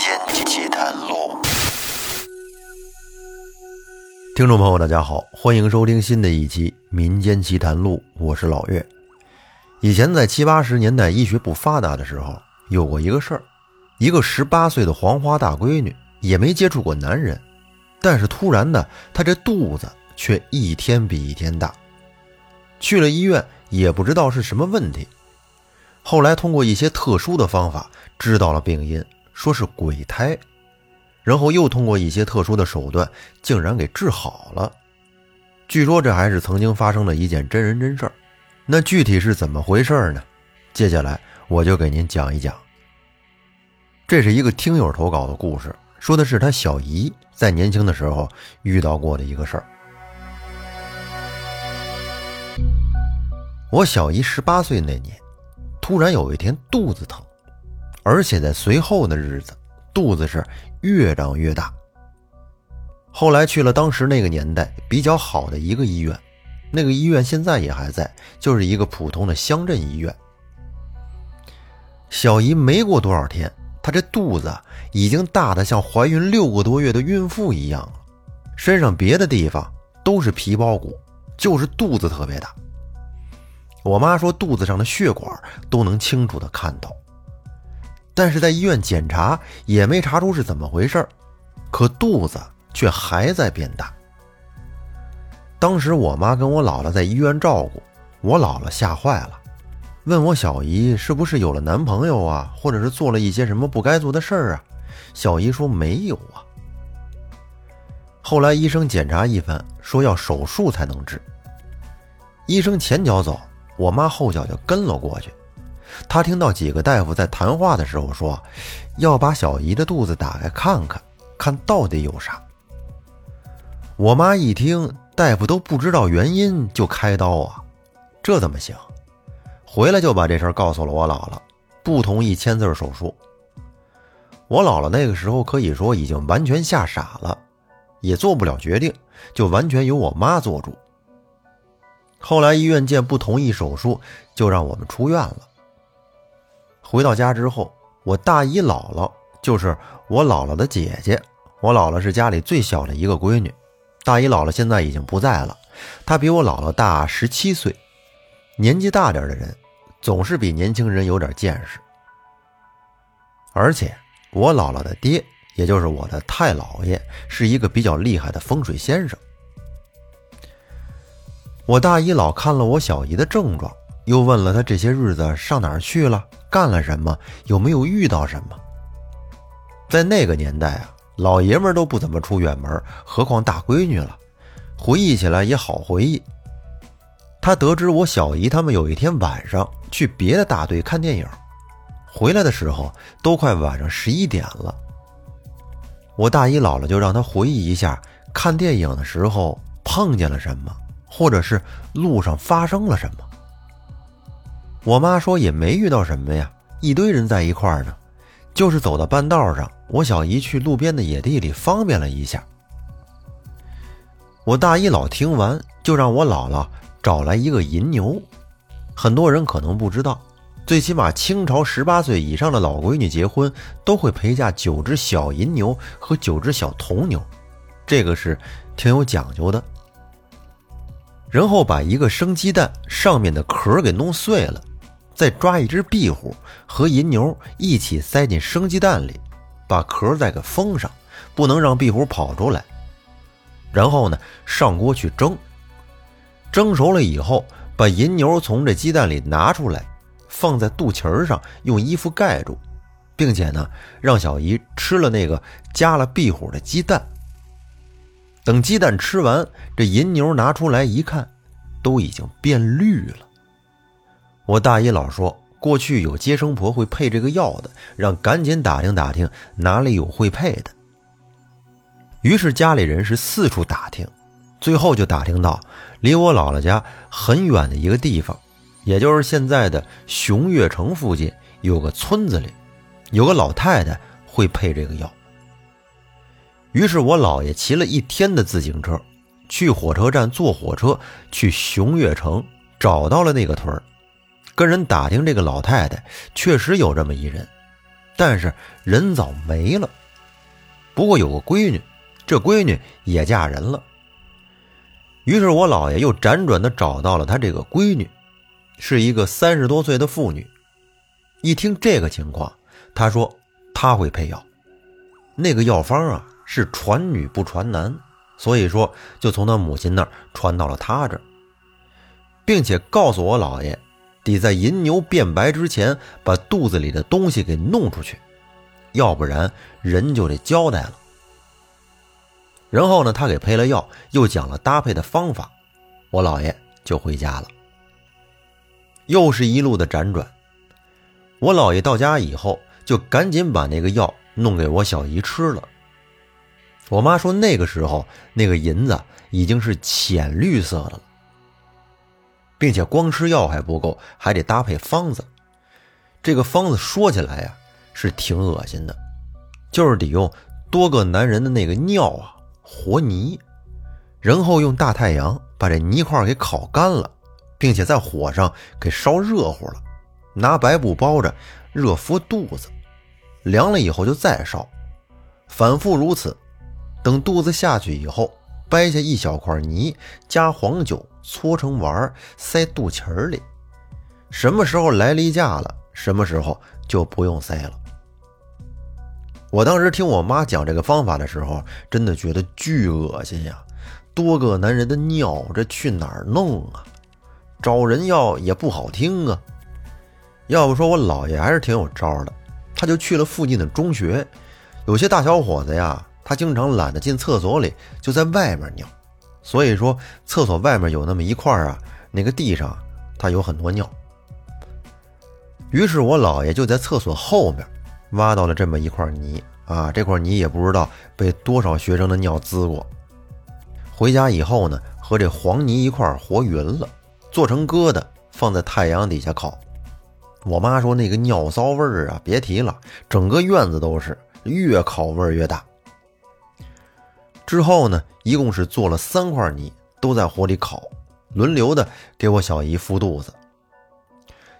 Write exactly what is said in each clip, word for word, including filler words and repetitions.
间奇谈录。听众朋友大家好，欢迎收听新的一期民间奇谈录，我是老岳。以前在七八十年代医学不发达的时候，有过一个事儿，一个十八岁的黄花大闺女，也没接触过男人，但是突然的她这肚子却一天比一天大，去了医院也不知道是什么问题，后来通过一些特殊的方法知道了病因，说是鬼胎，然后又通过一些特殊的手段竟然给治好了。据说这还是曾经发生的一件真人真事儿，那具体是怎么回事呢？接下来我就给您讲一讲。这是一个听友投稿的故事，说的是他小姨在年轻的时候遇到过的一个事儿。我小姨十八岁那年，突然有一天肚子疼，而且在随后的日子肚子是越长越大。后来去了当时那个年代比较好的一个医院，那个医院现在也还在，就是一个普通的乡镇医院。小姨没过多少天，她这肚子已经大得像怀孕六个多月的孕妇一样了，身上别的地方都是皮包骨，就是肚子特别大。我妈说肚子上的血管都能清楚地看到，但是在医院检查也没查出是怎么回事，可肚子却还在变大。当时我妈跟我姥姥在医院照顾，我姥姥吓坏了，问我小姨是不是有了男朋友啊，或者是做了一些什么不该做的事儿啊，小姨说没有啊。后来医生检查一番，说要手术才能治。医生前脚走，我妈后脚就跟了过去，她听到几个大夫在谈话的时候说，要把小姨的肚子打开看看，看到底有啥。我妈一听大夫都不知道原因就开刀啊，这怎么行？回来就把这事儿告诉了我姥姥，不同意签字手术。我姥姥那个时候可以说已经完全吓傻了，也做不了决定，就完全由我妈做主。后来医院见不同意手术，就让我们出院了。回到家之后，我大姨姥姥，就是我姥姥的姐姐，我姥姥是家里最小的一个闺女，大姨姥姥现在已经不在了，她比我姥姥大十七岁，年纪大点的人总是比年轻人有点见识。而且我姥姥的爹，也就是我的太姥爷，是一个比较厉害的风水先生。我大姨老看了我小姨的症状，又问了她这些日子上哪儿去了，干了什么，有没有遇到什么。在那个年代啊，老爷们都不怎么出远门，何况大闺女了，回忆起来也好回忆。她得知我小姨他们有一天晚上去别的大队看电影，回来的时候都快晚上十一点了。我大姨姥姥就让她回忆一下看电影的时候碰见了什么，或者是路上发生了什么。我妈说也没遇到什么呀，一堆人在一块儿呢，就是走到半道上，我小姨去路边的野地里方便了一下。我大姨老听完就让我姥姥找来一个银牛，很多人可能不知道，最起码清朝十八岁以上的老闺女结婚都会陪嫁九只小银牛和九只小铜牛，这个是挺有讲究的。然后把一个生鸡蛋上面的壳给弄碎了，再抓一只壁虎和银牛一起塞进生鸡蛋里，把壳再给封上，不能让壁虎跑出来。然后呢，上锅去蒸，蒸熟了以后，把银牛从这鸡蛋里拿出来，放在肚脐上用衣服盖住，并且呢，让小姨吃了那个加了壁虎的鸡蛋。等鸡蛋吃完，这银牛拿出来一看，都已经变绿了。我大姨老说过去有接生婆会配这个药的，让赶紧打听打听哪里有会配的。于是家里人是四处打听，最后就打听到离我姥姥家很远的一个地方，也就是现在的熊岳城附近，有个村子里有个老太太会配这个药。于是我姥爷骑了一天的自行车，去火车站坐火车去熊岳城，找到了那个屯儿，跟人打听这个老太太确实有这么一人，但是人早没了。不过有个闺女，这闺女也嫁人了。于是我姥爷又辗转的找到了他这个闺女，是一个三十多岁的妇女。一听这个情况，他说他会配药，那个药方啊是传女不传男，所以说就从他母亲那儿传到了他这儿，并且告诉我姥爷得在银牛变白之前把肚子里的东西给弄出去，要不然人就得交代了。然后呢，他给配了药，又讲了搭配的方法，我姥爷就回家了。又是一路的辗转，我姥爷到家以后就赶紧把那个药弄给我小姨吃了。我妈说那个时候那个银子已经是浅绿色的了，并且光吃药还不够，还得搭配方子。这个方子说起来呀、啊，是挺恶心的，就是得用多个男人的那个尿啊和泥，然后用大太阳把这泥块给烤干了，并且在火上给烧热乎了，拿白布包着热敷肚子，凉了以后就再烧，反复如此。等肚子下去以后，掰下一小块泥，加黄酒搓成丸，塞肚脐里，什么时候来例假了，什么时候就不用塞了。我当时听我妈讲这个方法的时候，真的觉得巨恶心呀，多个男人的尿这去哪儿弄啊，找人要也不好听啊。要不说我姥爷还是挺有招的，他就去了附近的中学，有些大小伙子呀，他经常懒得进厕所里，就在外面尿，所以说厕所外面有那么一块啊，那个地上他有很多尿。于是我姥爷就在厕所后面挖到了这么一块泥啊，这块泥也不知道被多少学生的尿滋过。回家以后呢，和这黄泥一块和匀了，做成疙瘩，放在太阳底下烤。我妈说那个尿骚味儿啊，别提了，整个院子都是，越烤味儿越大。之后呢，一共是做了三块泥，都在火里烤，轮流的给我小姨敷肚子。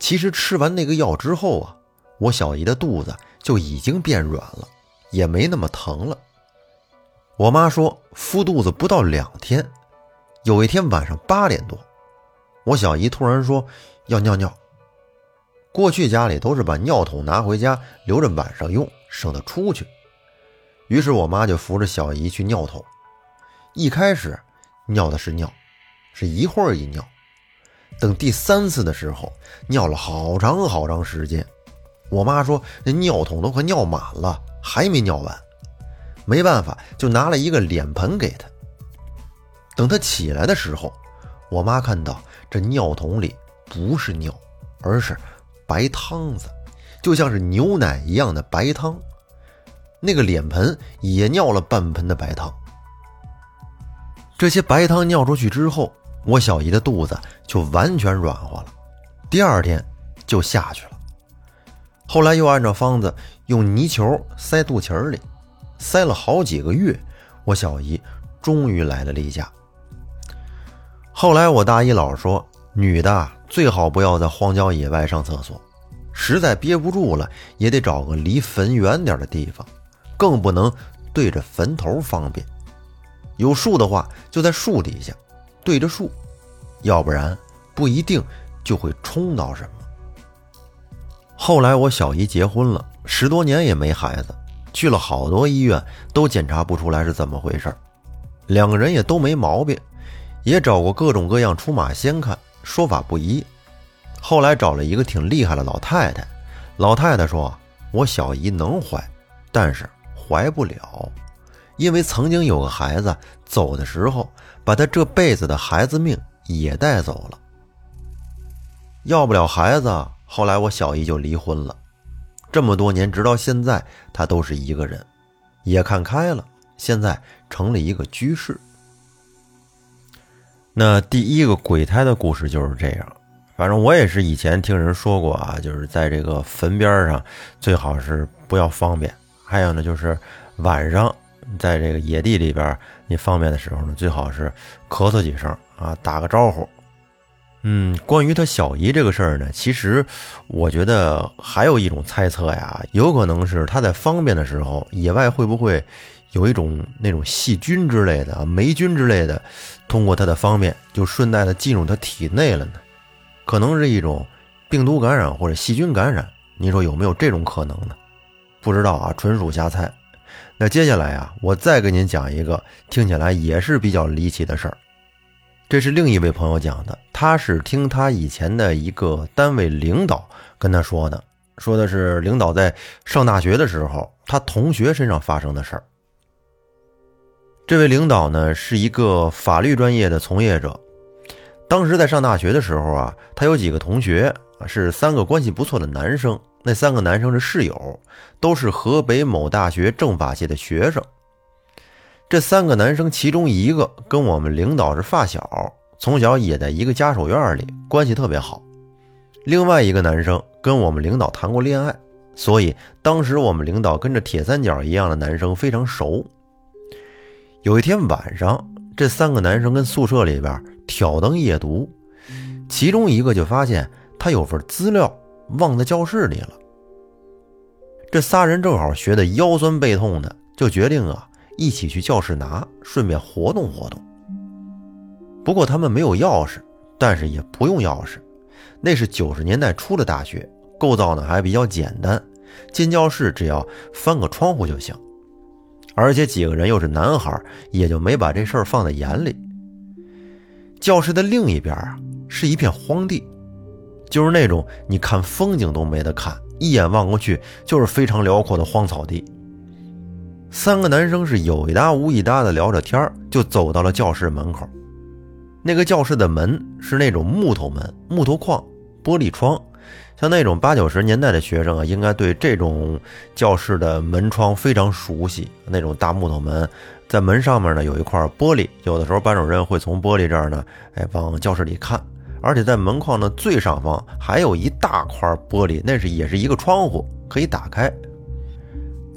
其实吃完那个药之后啊，我小姨的肚子就已经变软了，也没那么疼了。我妈说敷肚子不到两天，有一天晚上八点多，我小姨突然说要尿尿。过去家里都是把尿桶拿回家留着晚上用，省得出去。于是我妈就扶着小姨去尿桶，一开始尿的是尿，是一会儿一尿，等第三次的时候尿了好长好长时间。我妈说那尿桶都快尿满了，还没尿完，没办法就拿了一个脸盆给她。等她起来的时候，我妈看到这尿桶里不是尿，而是白汤子，就像是牛奶一样的白汤，那个脸盆也尿了半盆的白汤。这些白汤尿出去之后，我小姨的肚子就完全软化了，第二天就下去了。后来又按照方子用泥球塞肚脐里，塞了好几个月，我小姨终于来了例假。后来我大姨姥说，女的最好不要在荒郊野外上厕所，实在憋不住了也得找个离坟远点的地方，更不能对着坟头方便，有树的话就在树底下对着树，要不然不一定就会冲到什么。后来我小姨结婚了，十多年也没孩子，去了好多医院都检查不出来是怎么回事，两个人也都没毛病，也找过各种各样出马仙看，说法不一。后来找了一个挺厉害的老太太，老太太说我小姨能怀，但是怀不了，因为曾经有个孩子走的时候把他这辈子的孩子命也带走了，要不了孩子。后来我小姨就离婚了，这么多年直到现在她都是一个人，也看开了，现在成了一个居士。那第一个鬼胎的故事就是这样。反正我也是以前听人说过啊，就是在这个坟边上最好是不要方便，还有呢就是晚上在这个野地里边你方便的时候呢，最好是咳嗽几声啊，打个招呼。嗯，关于他小姨这个事儿呢，其实我觉得还有一种猜测呀，有可能是他在方便的时候，野外会不会有一种那种细菌之类的啊、霉菌之类的，通过他的方便就顺带的进入他体内了呢？可能是一种病毒感染或者细菌感染，你说有没有这种可能呢？不知道啊，纯属瞎猜。那接下来啊，我再给您讲一个听起来也是比较离奇的事儿。这是另一位朋友讲的，他是听他以前的一个单位领导跟他说的，说的是领导在上大学的时候，他同学身上发生的事儿。这位领导呢，是一个法律专业的从业者，当时在上大学的时候啊，他有几个同学是三个关系不错的男生，那三个男生是室友，都是河北某大学政法系的学生。这三个男生其中一个跟我们领导是发小，从小也在一个家属院里，关系特别好。另外一个男生跟我们领导谈过恋爱，所以当时我们领导跟着铁三角一样的男生非常熟。有一天晚上，这三个男生跟宿舍里边挑灯夜读，其中一个就发现他有份资料忘在教室里了。这仨人正好学得腰酸背痛的，就决定啊一起去教室拿，顺便活动活动。不过他们没有钥匙，但是也不用钥匙，那是九十年代初的大学，构造呢还比较简单，进教室只要翻个窗户就行。而且几个人又是男孩，也就没把这事儿放在眼里。教室的另一边啊，是一片荒地，就是那种你看风景都没得看，一眼望过去就是非常辽阔的荒草地。三个男生是有一搭无一搭的聊着天，就走到了教室门口。那个教室的门是那种木头门，木头框，玻璃窗，像那种八九十年代的学生啊，应该对这种教室的门窗非常熟悉。那种大木头门，在门上面呢有一块玻璃，有的时候班主任会从玻璃这儿呢，哎，往教室里看。而且在门框的最上方还有一大块玻璃，那是也是一个窗户，可以打开。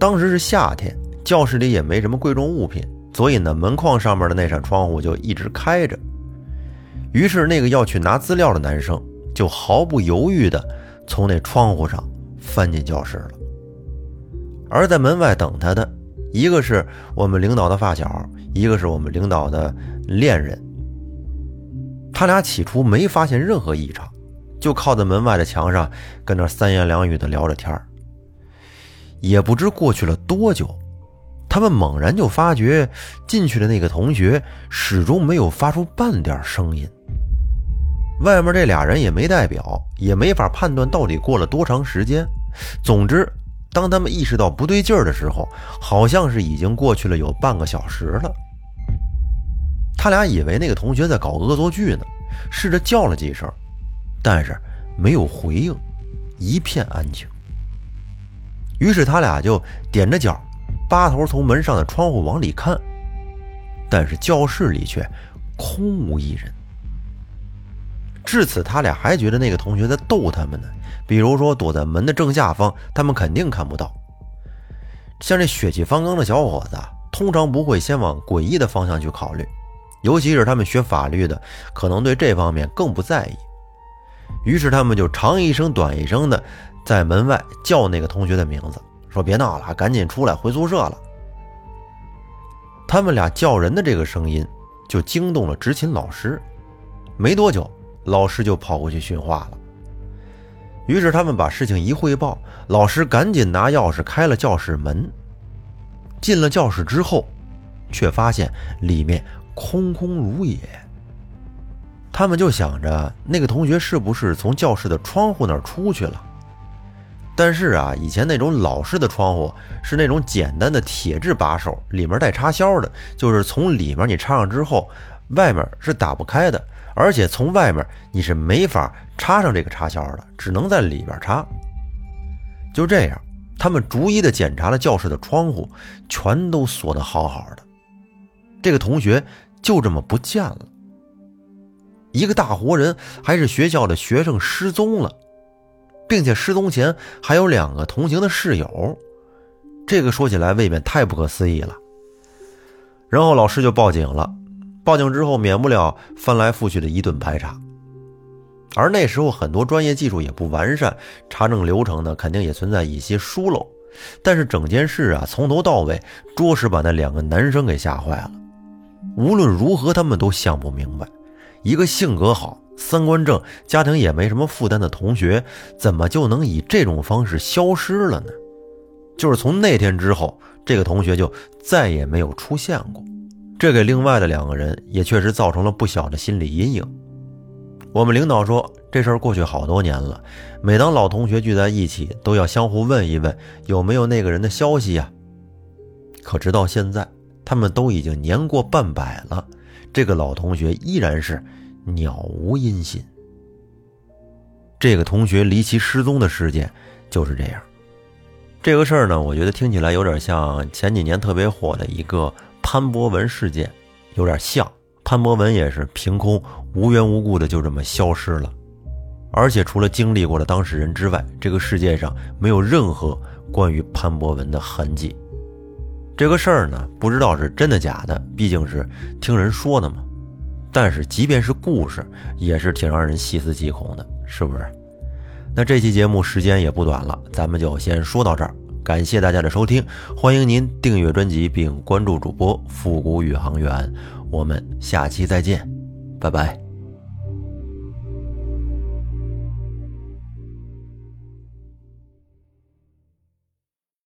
当时是夏天，教室里也没什么贵重物品，所以呢，门框上面的那扇窗户就一直开着。于是那个要去拿资料的男生就毫不犹豫地从那窗户上翻进教室了。而在门外等他的，一个是我们领导的发小，一个是我们领导的恋人。他俩起初没发现任何异常，就靠在门外的墙上跟那三言两语地聊着天。也不知过去了多久，他们猛然就发觉进去的那个同学始终没有发出半点声音。外面这俩人也没代表，也没法判断到底过了多长时间。总之，当他们意识到不对劲儿的时候，好像是已经过去了有半个小时了。他俩以为那个同学在搞恶作剧呢，试着叫了几声，但是没有回应，一片安静。于是他俩就踮着脚八头从门上的窗户往里看，但是教室里却空无一人。至此他俩还觉得那个同学在逗他们呢，比如说躲在门的正下方，他们肯定看不到。像这血气方刚的小伙子啊，通常不会先往诡异的方向去考虑，尤其是他们学法律的，可能对这方面更不在意。于是他们就长一声短一声的在门外叫那个同学的名字，说别闹了，赶紧出来回宿舍了。他们俩叫人的这个声音就惊动了执勤老师，没多久老师就跑过去训话了。于是他们把事情一汇报，老师赶紧拿钥匙开了教室门。进了教室之后，却发现里面空空如也。他们就想着那个同学是不是从教室的窗户那儿出去了，但是啊，以前那种老式的窗户是那种简单的铁质把手，里面带插销的，就是从里面你插上之后，外面是打不开的，而且从外面你是没法插上这个插销的，只能在里边插。就这样，他们逐一的检查了教室的窗户，全都锁得好好的。这个同学就这么不见了，一个大活人还是学校的学生失踪了，并且失踪前还有两个同行的室友，这个说起来未免太不可思议了。然后老师就报警了，报警之后免不了翻来覆去的一顿排查。而那时候很多专业技术也不完善，查证流程呢肯定也存在一些疏漏。但是整件事啊，从头到尾着实把那两个男生给吓坏了。无论如何他们都想不明白，一个性格好、三观正、家庭也没什么负担的同学，怎么就能以这种方式消失了呢？就是从那天之后，这个同学就再也没有出现过，这给另外的两个人也确实造成了不小的心理阴影。我们领导说，这事儿过去好多年了，每当老同学聚在一起，都要相互问一问有没有那个人的消息啊。可直到现在，他们都已经年过半百了，这个老同学依然是杳无音信。这个同学离奇失踪的事件就是这样。这个事儿呢，我觉得听起来有点像前几年特别火的一个潘博文事件，有点像。潘博文也是凭空无缘无故的就这么消失了，而且除了经历过的当事人之外，这个世界上没有任何关于潘博文的痕迹。这个事儿呢，不知道是真的假的，毕竟是听人说的嘛。但是即便是故事，也是挺让人细思极恐的，是不是？那这期节目时间也不短了，咱们就先说到这儿。感谢大家的收听，欢迎您订阅专辑并关注主播复古宇航员，我们下期再见，拜拜。